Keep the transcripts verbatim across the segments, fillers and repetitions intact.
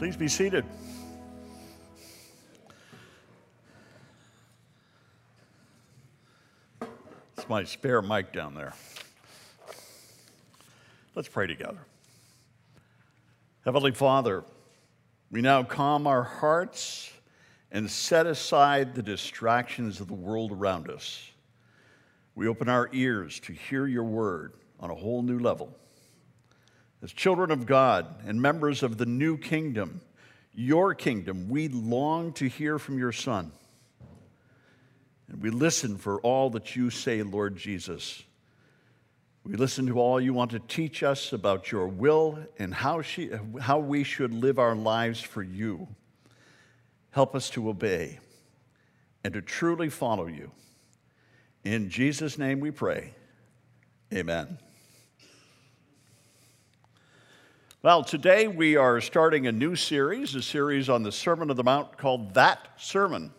Please be seated. It's my spare mic down there. Let's pray together. Heavenly Father, we now calm our hearts and set aside the distractions of the world around us. We open our ears to hear your word on a whole new level. As children of God and members of the new kingdom, your kingdom, we long to hear from your Son. And we listen for all that you say, Lord Jesus. We listen to all you want to teach us about your will and how, she, how we should live our lives for you. Help us to obey and to truly follow you. In Jesus' name we pray. Amen. Well, today we are starting a new series, a series on the Sermon on the Mount called That Sermon.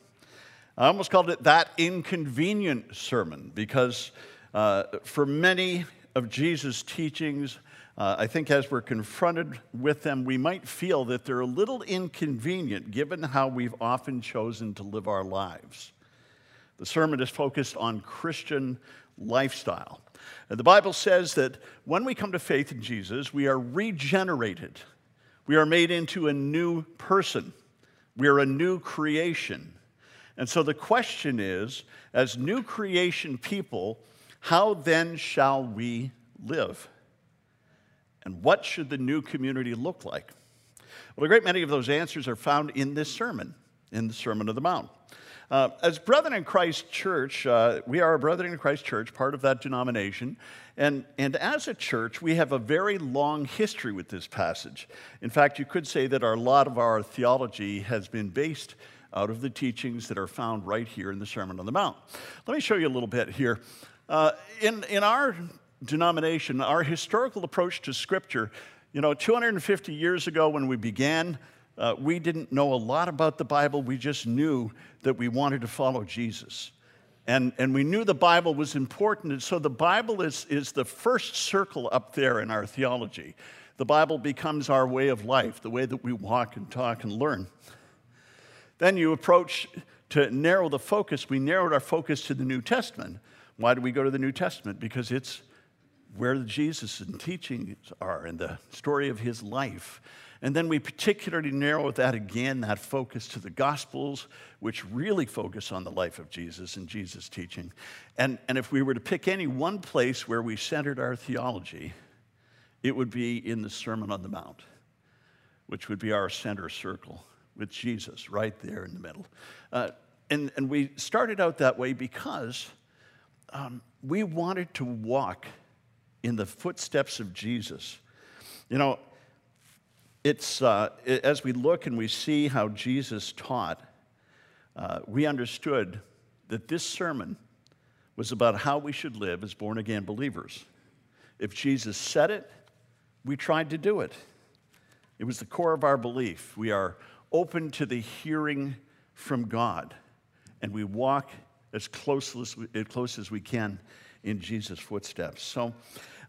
I almost called it That Inconvenient Sermon because uh, for many of Jesus' teachings, uh, I think as we're confronted with them, we might feel that they're a little inconvenient given how we've often chosen to live our lives. The sermon is focused on Christian lifestyle. And the Bible says that when we come to faith in Jesus, we are regenerated. We are made into a new person. We are a new creation. And so the question is, as new creation people, how then shall we live? And what should the new community look like? Well, a great many of those answers are found in this sermon, in the Sermon on the Mount. Uh, as Brethren in Christ Church, uh, we are a Brethren in Christ Church, part of that denomination, and, and as a church, we have a very long history with this passage. In fact, you could say that a lot of our theology has been based out of the teachings that are found right here in the Sermon on the Mount. Let me show you a little bit here. Uh, in, in our denomination, our historical approach to Scripture, you know, two hundred fifty years ago when we began, Uh, we didn't know a lot about the Bible. We just knew that we wanted to follow Jesus. And, and we knew the Bible was important, and so the Bible is, is the first circle up there in our theology. The Bible becomes our way of life, the way that we walk and talk and learn. Then you approach to narrow the focus. We narrowed our focus to the New Testament. Why do we go to the New Testament? Because it's where Jesus and teachings are and the story of his life. And then we particularly narrow that again, that focus to the Gospels, which really focus on the life of Jesus and Jesus' teaching. And, and if we were to pick any one place where we centered our theology, it would be in the Sermon on the Mount, which would be our center circle with Jesus right there in the middle. Uh, and, and we started out that way because um, we wanted to walk in the footsteps of Jesus. You know, It's, uh, as we look and we see how Jesus taught, uh, we understood that this sermon was about how we should live as born-again believers. If Jesus said it, we tried to do it. It was the core of our belief. We are open to the hearing from God, and we walk as close as we, as close as we can in Jesus' footsteps. So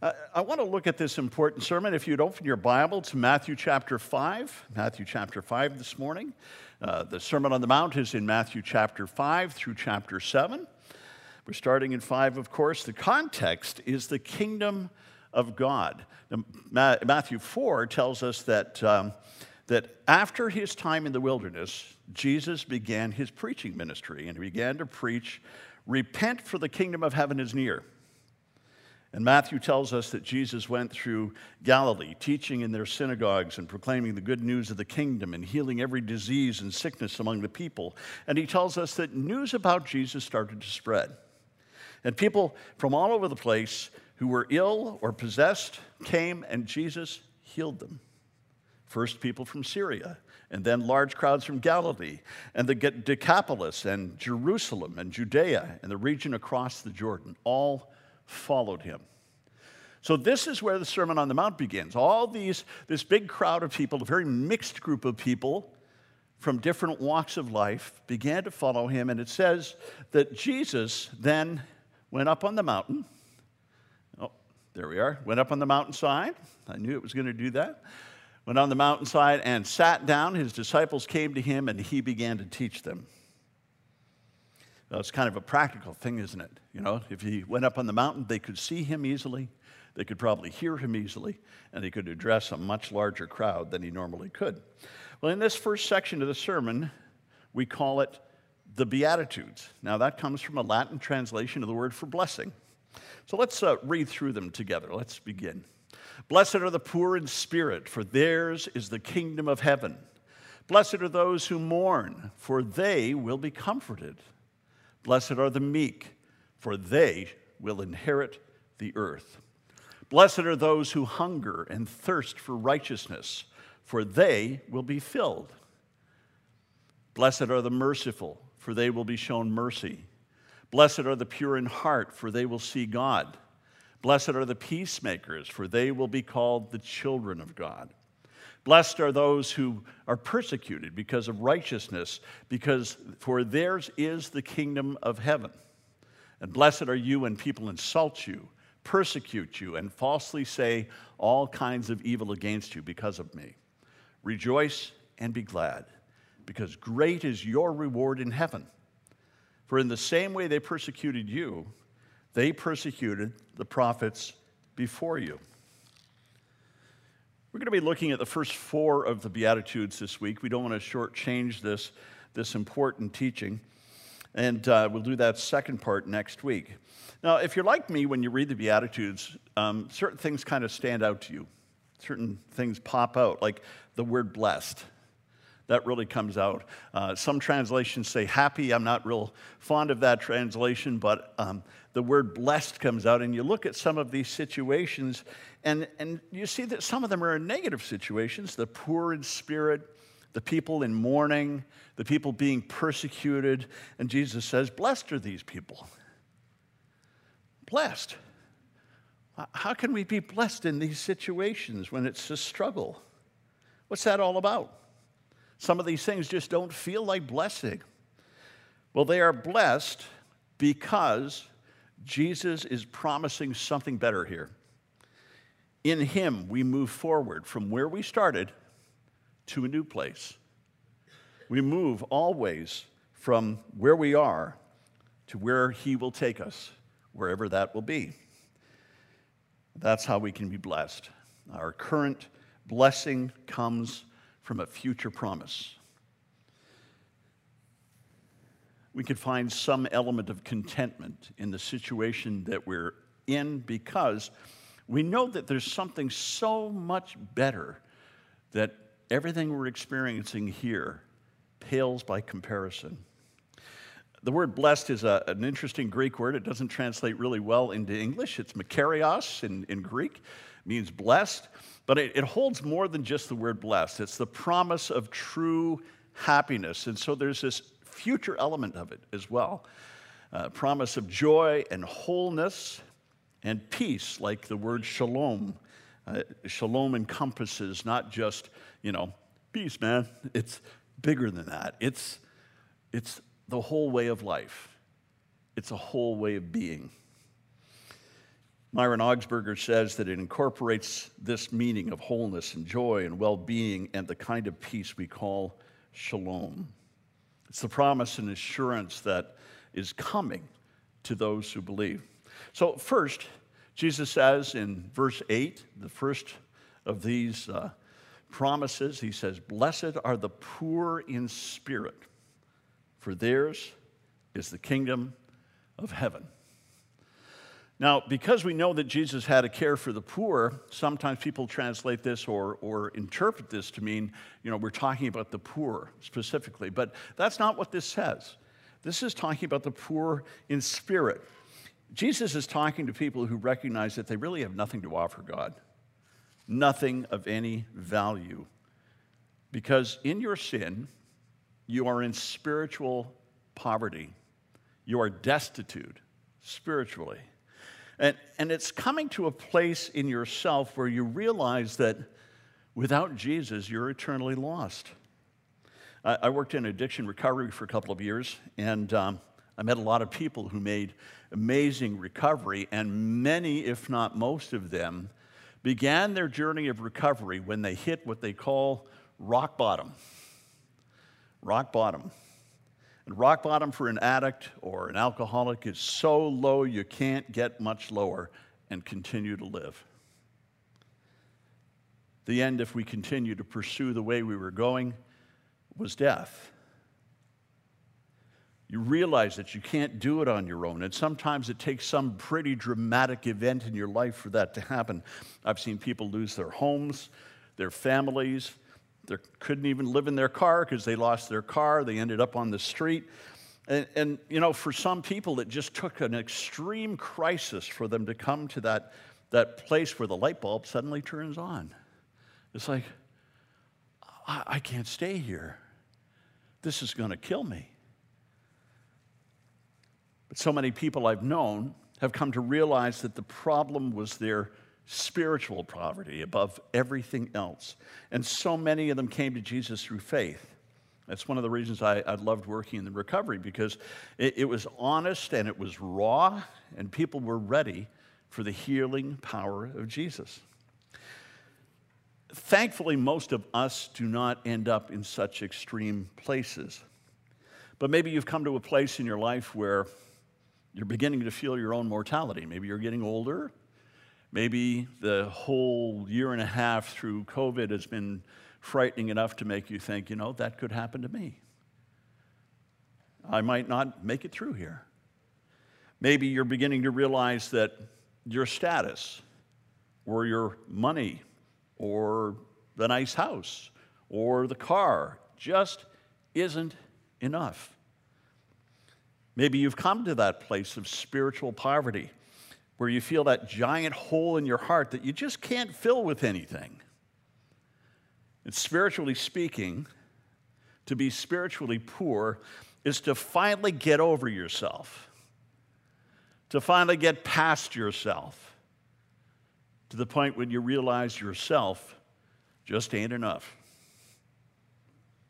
uh, I want to look at this important sermon. If you'd open your Bible to Matthew chapter five, Matthew chapter five this morning. Uh, the Sermon on the Mount is in Matthew chapter five through chapter seven. We're starting in five, of course. The context is the kingdom of God. Now, Ma- Matthew four tells us that, um, that after his time in the wilderness, Jesus began his preaching ministry, and he began to preach, "Repent, for the kingdom of heaven is near." And Matthew tells us that Jesus went through Galilee, teaching in their synagogues and proclaiming the good news of the kingdom and healing every disease and sickness among the people. And he tells us that news about Jesus started to spread. And people from all over the place who were ill or possessed came, and Jesus healed them. First, people from Syria, and then large crowds from Galilee, and the Decapolis, and Jerusalem, and Judea, and the region across the Jordan, all followed him. So this is where the Sermon on the Mount begins. All these, this big crowd of people, a very mixed group of people from different walks of life, began to follow him, and it says that Jesus then went up on the mountain. Oh, there we are. Went up on the mountainside. I knew it was going to do that. went on the mountainside and sat down. His disciples came to him, and he began to teach them. Well, it's kind of a practical thing, isn't it? You know, if he went up on the mountain, they could see him easily, they could probably hear him easily, and he could address a much larger crowd than he normally could. Well, in this first section of the sermon, we call it the Beatitudes. Now, that comes from a Latin translation of the word for blessing. So let's uh, read through them together. Let's begin. Blessed are the poor in spirit, for theirs is the kingdom of heaven. Blessed are those who mourn, for they will be comforted. Blessed are the meek, for they will inherit the earth. Blessed are those who hunger and thirst for righteousness, for they will be filled. Blessed are the merciful, for they will be shown mercy. Blessed are the pure in heart, for they will see God. Blessed are the peacemakers, for they will be called the children of God. Blessed are those who are persecuted because of righteousness, because for theirs is the kingdom of heaven. And blessed are you when people insult you, persecute you, and falsely say all kinds of evil against you because of me. Rejoice and be glad, because great is your reward in heaven. For in the same way they persecuted you, they persecuted the prophets before you. We're going to be looking at the first four of the Beatitudes this week. We don't want to shortchange this, this important teaching. And uh, we'll do that second part next week. Now, if you're like me when you read the Beatitudes, um, certain things kind of stand out to you. Certain things pop out, like the word blessed. That really comes out. Uh, some translations say happy. I'm not real fond of that translation, but um, the word blessed comes out, and you look at some of these situations, and, and you see that some of them are in negative situations, the poor in spirit, the people in mourning, the people being persecuted, and Jesus says, blessed are these people. Blessed. How can we be blessed in these situations when it's a struggle? What's that all about? Some of these things just don't feel like blessing. Well, they are blessed because Jesus is promising something better here. In him, we move forward from where we started to a new place. We move always from where we are to where he will take us, wherever that will be. That's how we can be blessed. Our current blessing comes from a future promise. We can find some element of contentment in the situation that we're in because we know that there's something so much better that everything we're experiencing here pales by comparison. The word blessed is a, an interesting Greek word. It doesn't translate really well into English. It's makarios in, in Greek. It means blessed. But it, it holds more than just the word blessed. It's the promise of true happiness. And so there's this future element of it as well. Uh, promise of joy and wholeness and peace, like the word shalom. Uh, shalom encompasses not just, you know, peace, man. It's bigger than that. It's, it's the whole way of life. It's a whole way of being. Myron Augsburger says that it incorporates this meaning of wholeness and joy and well-being and the kind of peace we call shalom. It's the promise and assurance that is coming to those who believe. So first, Jesus says in verse eight, the first of these uh, promises, he says, "Blessed are the poor in spirit, for theirs is the kingdom of heaven." Now, because we know that Jesus had a care for the poor, sometimes people translate this or, or interpret this to mean, you know, we're talking about the poor specifically. But that's not what this says. This is talking about the poor in spirit. Jesus is talking to people who recognize that they really have nothing to offer God, nothing of any value. Because in your sin, you are in spiritual poverty. You are destitute spiritually. And, and it's coming to a place in yourself where you realize that without Jesus, you're eternally lost. I, I worked in addiction recovery for a couple of years, and um, I met a lot of people who made amazing recovery, and many, if not most of them, began their journey of recovery when they hit what they call rock bottom. Rock bottom. And rock bottom for an addict or an alcoholic is so low you can't get much lower and continue to live. The end, if we continue to pursue the way we were going, was death. You realize that you can't do it on your own, and sometimes it takes some pretty dramatic event in your life for that to happen. I've seen people lose their homes, their families. They couldn't even live in their car because they lost their car. They ended up on the street. And, and, you know, for some people, it just took an extreme crisis for them to come to that, that place where the light bulb suddenly turns on. It's like, I, I can't stay here. This is going to kill me. But so many people I've known have come to realize that the problem was their spiritual poverty above everything else. And so many of them came to Jesus through faith. That's one of the reasons I, I loved working in the recovery, because it, it was honest and it was raw, and people were ready for the healing power of Jesus. Thankfully, most of us do not end up in such extreme places. But maybe you've come to a place in your life where you're beginning to feel your own mortality. Maybe you're getting older. Maybe the whole year and a half through COVID has been frightening enough to make you think, you know, that could happen to me. I might not make it through here. Maybe you're beginning to realize that your status or your money or the nice house or the car just isn't enough. Maybe you've come to that place of spiritual poverty, where you feel that giant hole in your heart that you just can't fill with anything. And spiritually speaking, to be spiritually poor is to finally get over yourself, to finally get past yourself, to the point when you realize yourself just ain't enough,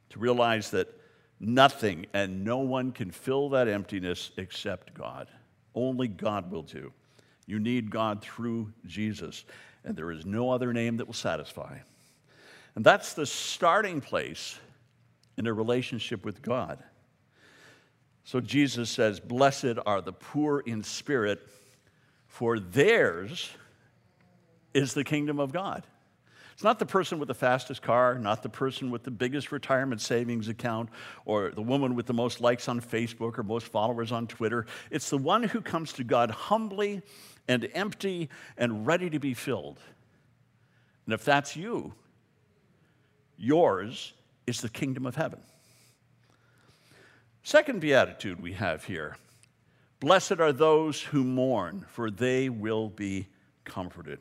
to realize that nothing and no one can fill that emptiness except God. Only God will do. You need God through Jesus, and there is no other name that will satisfy. And that's the starting place in a relationship with God. So Jesus says, "Blessed are the poor in spirit, for theirs is the kingdom of God." It's not the person with the fastest car, not the person with the biggest retirement savings account, or the woman with the most likes on Facebook or most followers on Twitter. It's the one who comes to God humbly and empty and ready to be filled. And if that's you, yours is the kingdom of heaven. Second beatitude we have here: blessed are those who mourn, for they will be comforted.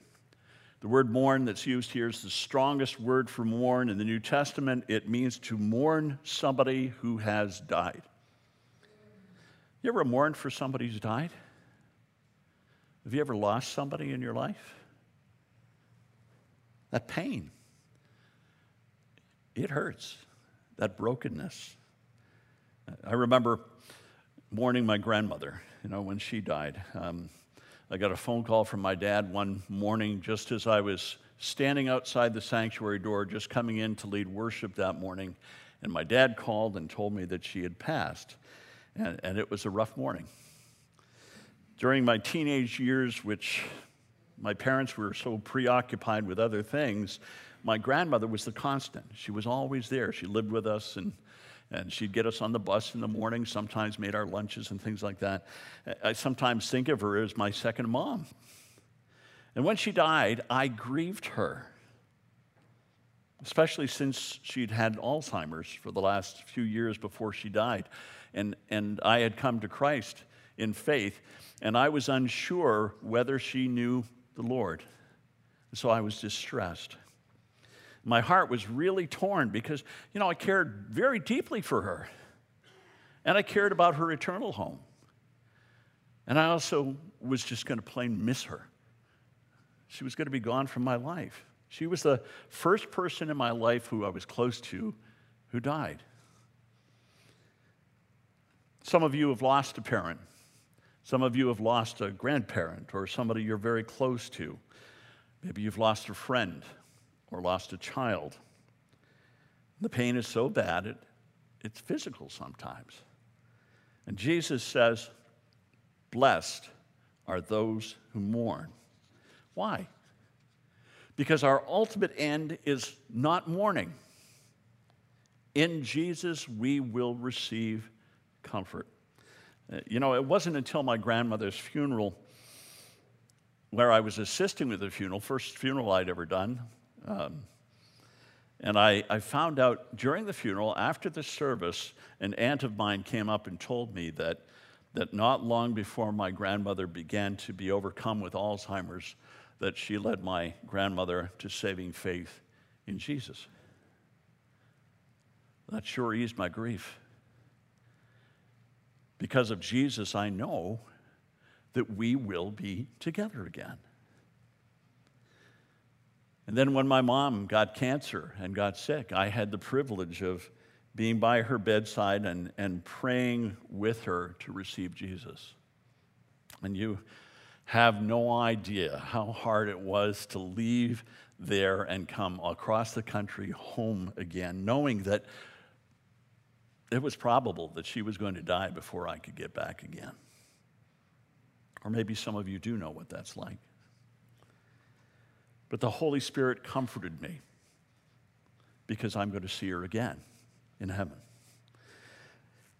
The word mourn that's used here is the strongest word for mourn in the New Testament. It means to mourn somebody who has died. You ever mourned for somebody who's died? Have you ever lost somebody in your life? That pain, it hurts, that brokenness. I remember mourning my grandmother, you know, when she died. Um, I got a phone call from my dad one morning just as I was standing outside the sanctuary door, just coming in to lead worship that morning. And my dad called and told me that she had passed. And, and it was a rough morning. During my teenage years, which my parents were so preoccupied with other things, my grandmother was the constant. She was always there. She lived with us, and And she'd get us on the bus in the morning, sometimes made our lunches and things like that. I sometimes think of her as my second mom. And when she died, I grieved her, especially since she'd had Alzheimer's for the last few years before she died. And, and I had come to Christ in faith, and I was unsure whether she knew the Lord. And so I was distressed. My heart was really torn because, you know, I cared very deeply for her. And I cared about her eternal home. And I also was just going to plain miss her. She was going to be gone from my life. She was the first person in my life who I was close to who died. Some of you have lost a parent. Some of you have lost a grandparent or somebody you're very close to. Maybe you've lost a friend or lost a child. The pain is so bad, it, it's physical sometimes. And Jesus says, blessed are those who mourn. Why? Because our ultimate end is not mourning. In Jesus, we will receive comfort. You know, it wasn't until my grandmother's funeral, where I was assisting with the funeral, first funeral I'd ever done. Um, and I, I found out during the funeral, after the service, an aunt of mine came up and told me that, that not long before my grandmother began to be overcome with Alzheimer's, that she led my grandmother to saving faith in Jesus. That sure eased my grief. Because of Jesus, I know that we will be together again. And then when my mom got cancer and got sick, I had the privilege of being by her bedside and, and praying with her to receive Jesus. And you have no idea how hard it was to leave there and come across the country home again, knowing that it was probable that she was going to die before I could get back again. Or maybe some of you do know what that's like. But the Holy Spirit comforted me because I'm going to see her again in heaven.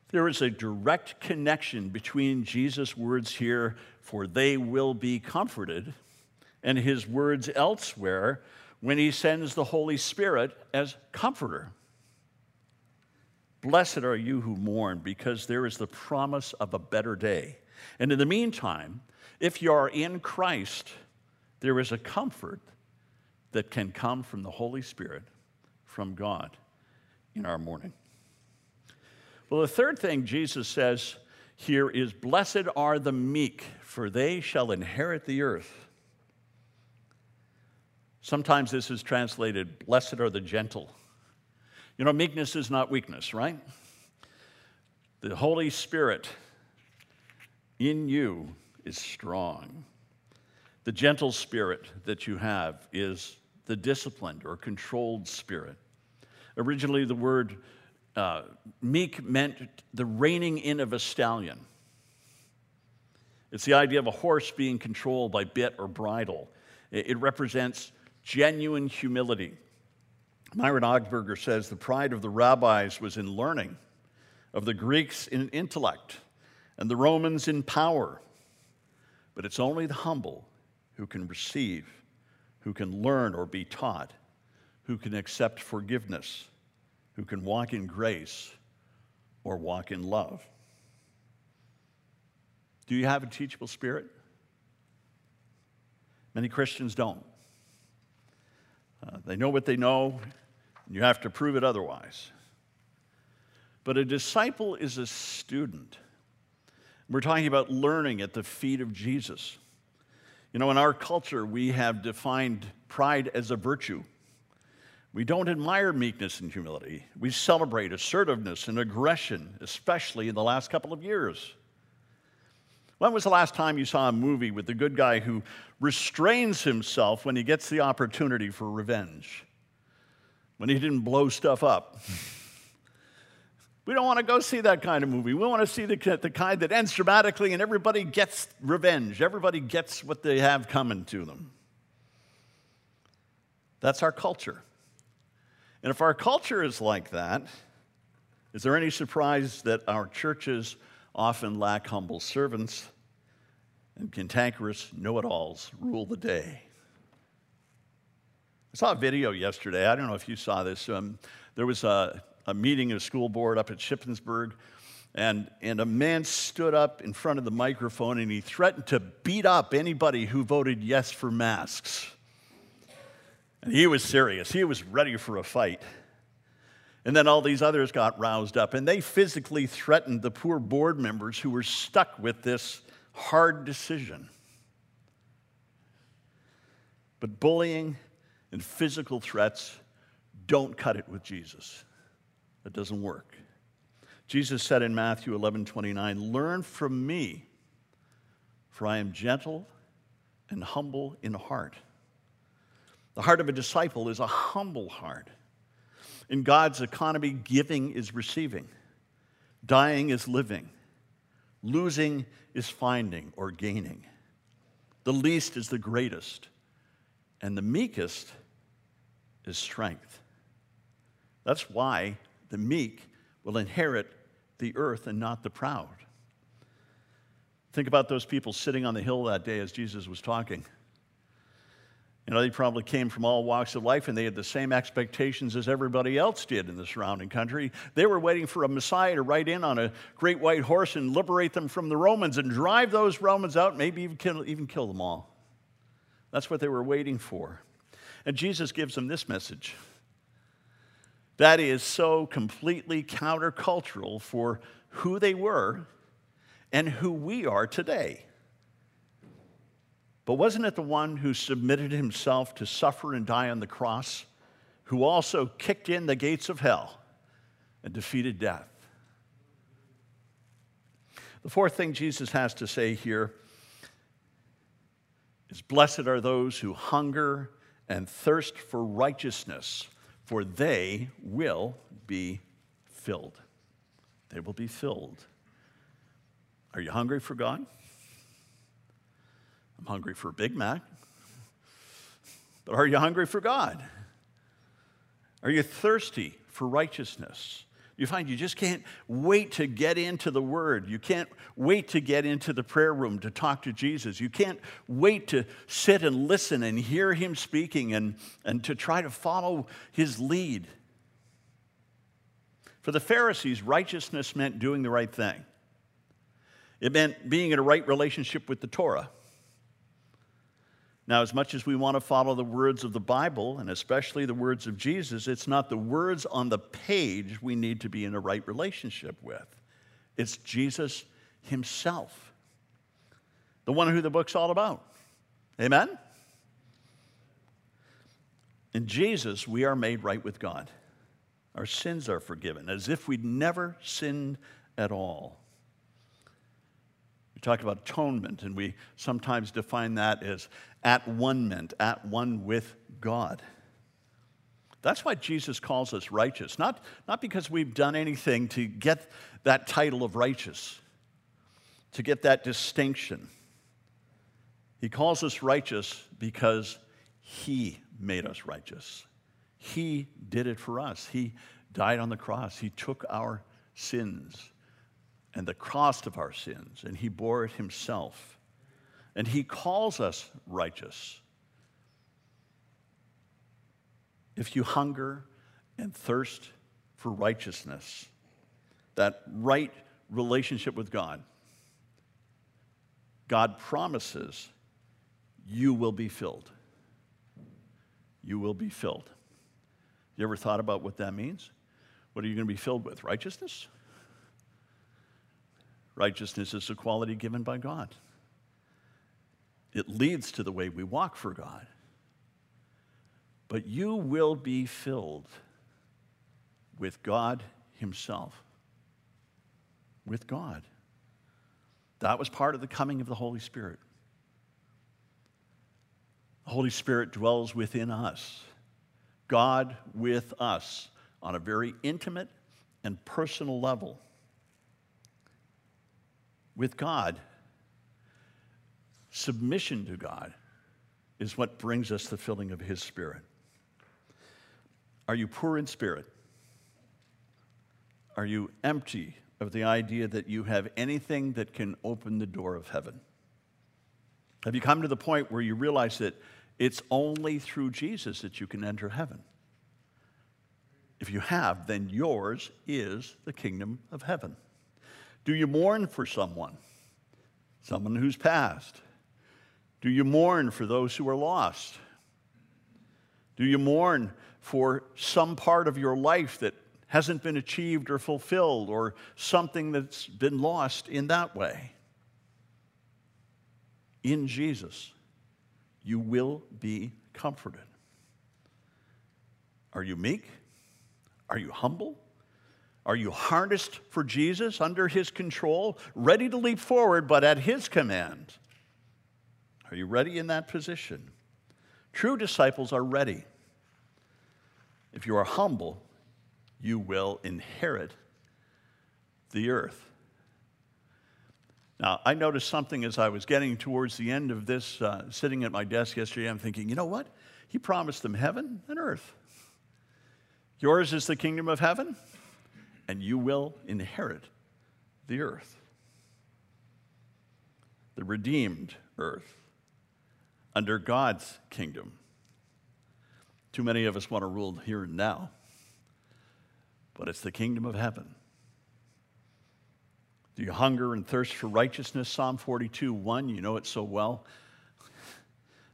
There is a direct connection between Jesus' words here, for they will be comforted, and his words elsewhere when he sends the Holy Spirit as comforter. Blessed are you who mourn, because there is the promise of a better day. And in the meantime, if you are in Christ, there is a comfort that can come from the Holy Spirit, from God, in our mourning. Well, the third thing Jesus says here is, blessed are the meek, for they shall inherit the earth. Sometimes this is translated, blessed are the gentle. You know, meekness is not weakness, right? The Holy Spirit in you is strong. The gentle spirit that you have is the disciplined or controlled spirit. Originally, the word uh, meek meant the reining in of a stallion. It's the idea of a horse being controlled by bit or bridle. It, it represents genuine humility. Myron Augsburger says the pride of the rabbis was in learning, of the Greeks in intellect, and the Romans in power. But it's only the humble who can receive, who can learn or be taught, who can accept forgiveness, who can walk in grace or walk in love. Do you have a teachable spirit? Many Christians don't. Uh, they know what they know, and you have to prove it otherwise. But a disciple is a student. We're talking about learning at the feet of Jesus. You know, in our culture, we have defined pride as a virtue. We don't admire meekness and humility. We celebrate assertiveness and aggression, especially in the last couple of years. When was the last time you saw a movie with the good guy who restrains himself when he gets the opportunity for revenge? When he didn't blow stuff up? We don't want to go see that kind of movie. We want to see the, the kind that ends dramatically and everybody gets revenge. Everybody gets what they have coming to them. That's our culture. And if our culture is like that, is there any surprise that our churches often lack humble servants, and cantankerous know-it-alls rule the day? I saw a video yesterday. I don't know if you saw this. Um, there was a, a meeting of a school board up at Shippensburg, and, and a man stood up in front of the microphone, and he threatened to beat up anybody who voted yes for masks. And he was serious. He was ready for a fight. And then all these others got roused up, and they physically threatened the poor board members who were stuck with this hard decision. But bullying and physical threats don't cut it with Jesus. That doesn't work. Jesus said in Matthew eleven twenty-nine, learn from me, for I am gentle and humble in heart, The heart of a disciple is a humble heart. In God's economy, giving is receiving. Dying is living. Losing is finding or gaining. The least is the greatest, and the meekest is strength. That's why the meek will inherit the earth and not the proud. Think about those people sitting on the hill that day as Jesus was talking. You know, they probably came from all walks of life, and they had the same expectations as everybody else did in the surrounding country. They were waiting for a Messiah to ride in on a great white horse and liberate them from the Romans and drive those Romans out, maybe even kill, even kill them all. That's what they were waiting for. And Jesus gives them this message. That is so completely countercultural for who they were and who we are today. But wasn't it the one who submitted himself to suffer and die on the cross, who also kicked in the gates of hell and defeated death? The fourth thing Jesus has to say here is, blessed are those who hunger and thirst for righteousness, for they will be filled. They will be filled. Are you hungry for God? I'm hungry for a Big Mac. But are you hungry for God? Are you thirsty for righteousness? You find you just can't wait to get into the Word. You can't wait to get into the prayer room to talk to Jesus. You can't wait to sit and listen and hear Him speaking and, and to try to follow His lead. For the Pharisees, righteousness meant doing the right thing. It meant being in a right relationship with the Torah. Now, as much as we want to follow the words of the Bible, and especially the words of Jesus, it's not the words on the page we need to be in a right relationship with. It's Jesus himself, the one who the book's all about. Amen? In Jesus, we are made right with God. Our sins are forgiven, as if we'd never sinned at all. We talk about atonement, and we sometimes define that as at one-ment, at one with God. That's why Jesus calls us righteous, not, not because we've done anything to get that title of righteous, to get that distinction. He calls us righteous because He made us righteous. He did it for us. He died on the cross. He took our sins and the cost of our sins, and He bore it Himself. And He calls us righteous. If you hunger and thirst for righteousness, that right relationship with God, God promises you will be filled. You will be filled. You ever thought about what that means? What are you going to be filled with? Righteousness? Righteousness is a quality given by God. It leads to the way we walk for God. But you will be filled with God Himself. With God. That was part of the coming of the Holy Spirit. The Holy Spirit dwells within us. God with us on a very intimate and personal level. With God, submission to God is what brings us the filling of His Spirit. Are you poor in spirit? Are you empty of the idea that you have anything that can open the door of heaven? Have you come to the point where you realize that it's only through Jesus that you can enter heaven? If you have, then yours is the kingdom of heaven. Do you mourn for someone? Someone who's passed? Do you mourn for those who are lost? Do you mourn for some part of your life that hasn't been achieved or fulfilled, or something that's been lost in that way? In Jesus, you will be comforted. Are you meek? Are you humble? Are you harnessed for Jesus, under His control, ready to leap forward, but at His command? Are you ready in that position? True disciples are ready. If you are humble, you will inherit the earth. Now, I noticed something as I was getting towards the end of this, uh, sitting at my desk yesterday. I'm thinking, you know what? He promised them heaven and earth. Yours is the kingdom of heaven, and you will inherit the earth. The redeemed earth under God's kingdom. Too many of us want to rule here and now, but it's the kingdom of heaven. Do you hunger and thirst for righteousness? Psalm forty-two, one, you know it so well.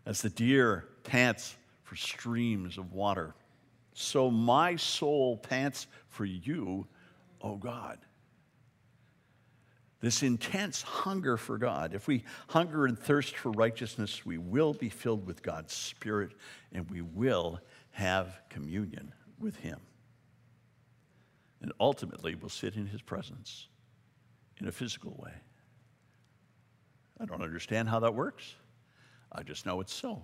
As the deer pants for streams of water, so my soul pants for you, O God. This intense hunger for God. If we hunger and thirst for righteousness, we will be filled with God's Spirit, and we will have communion with Him. And ultimately, we'll sit in His presence in a physical way. I don't understand how that works. I just know it's so.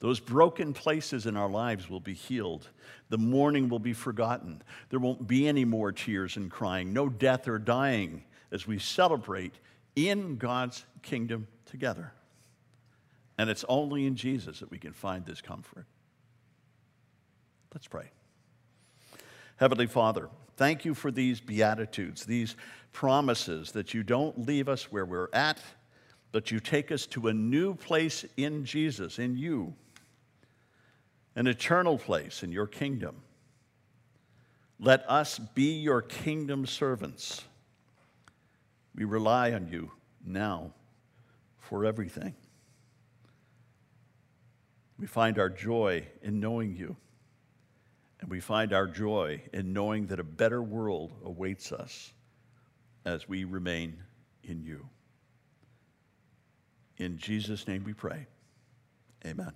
Those broken places in our lives will be healed. The mourning will be forgotten. There won't be any more tears and crying, no death or dying, as we celebrate in God's kingdom together. And it's only in Jesus that we can find this comfort. Let's pray. Heavenly Father, thank you for these Beatitudes, these promises that you don't leave us where we're at, but you take us to a new place in Jesus, in you. An eternal place in your kingdom. Let us be your kingdom servants. We rely on you now for everything. We find our joy in knowing you, and we find our joy in knowing that a better world awaits us as we remain in you. In Jesus' name we pray. Amen.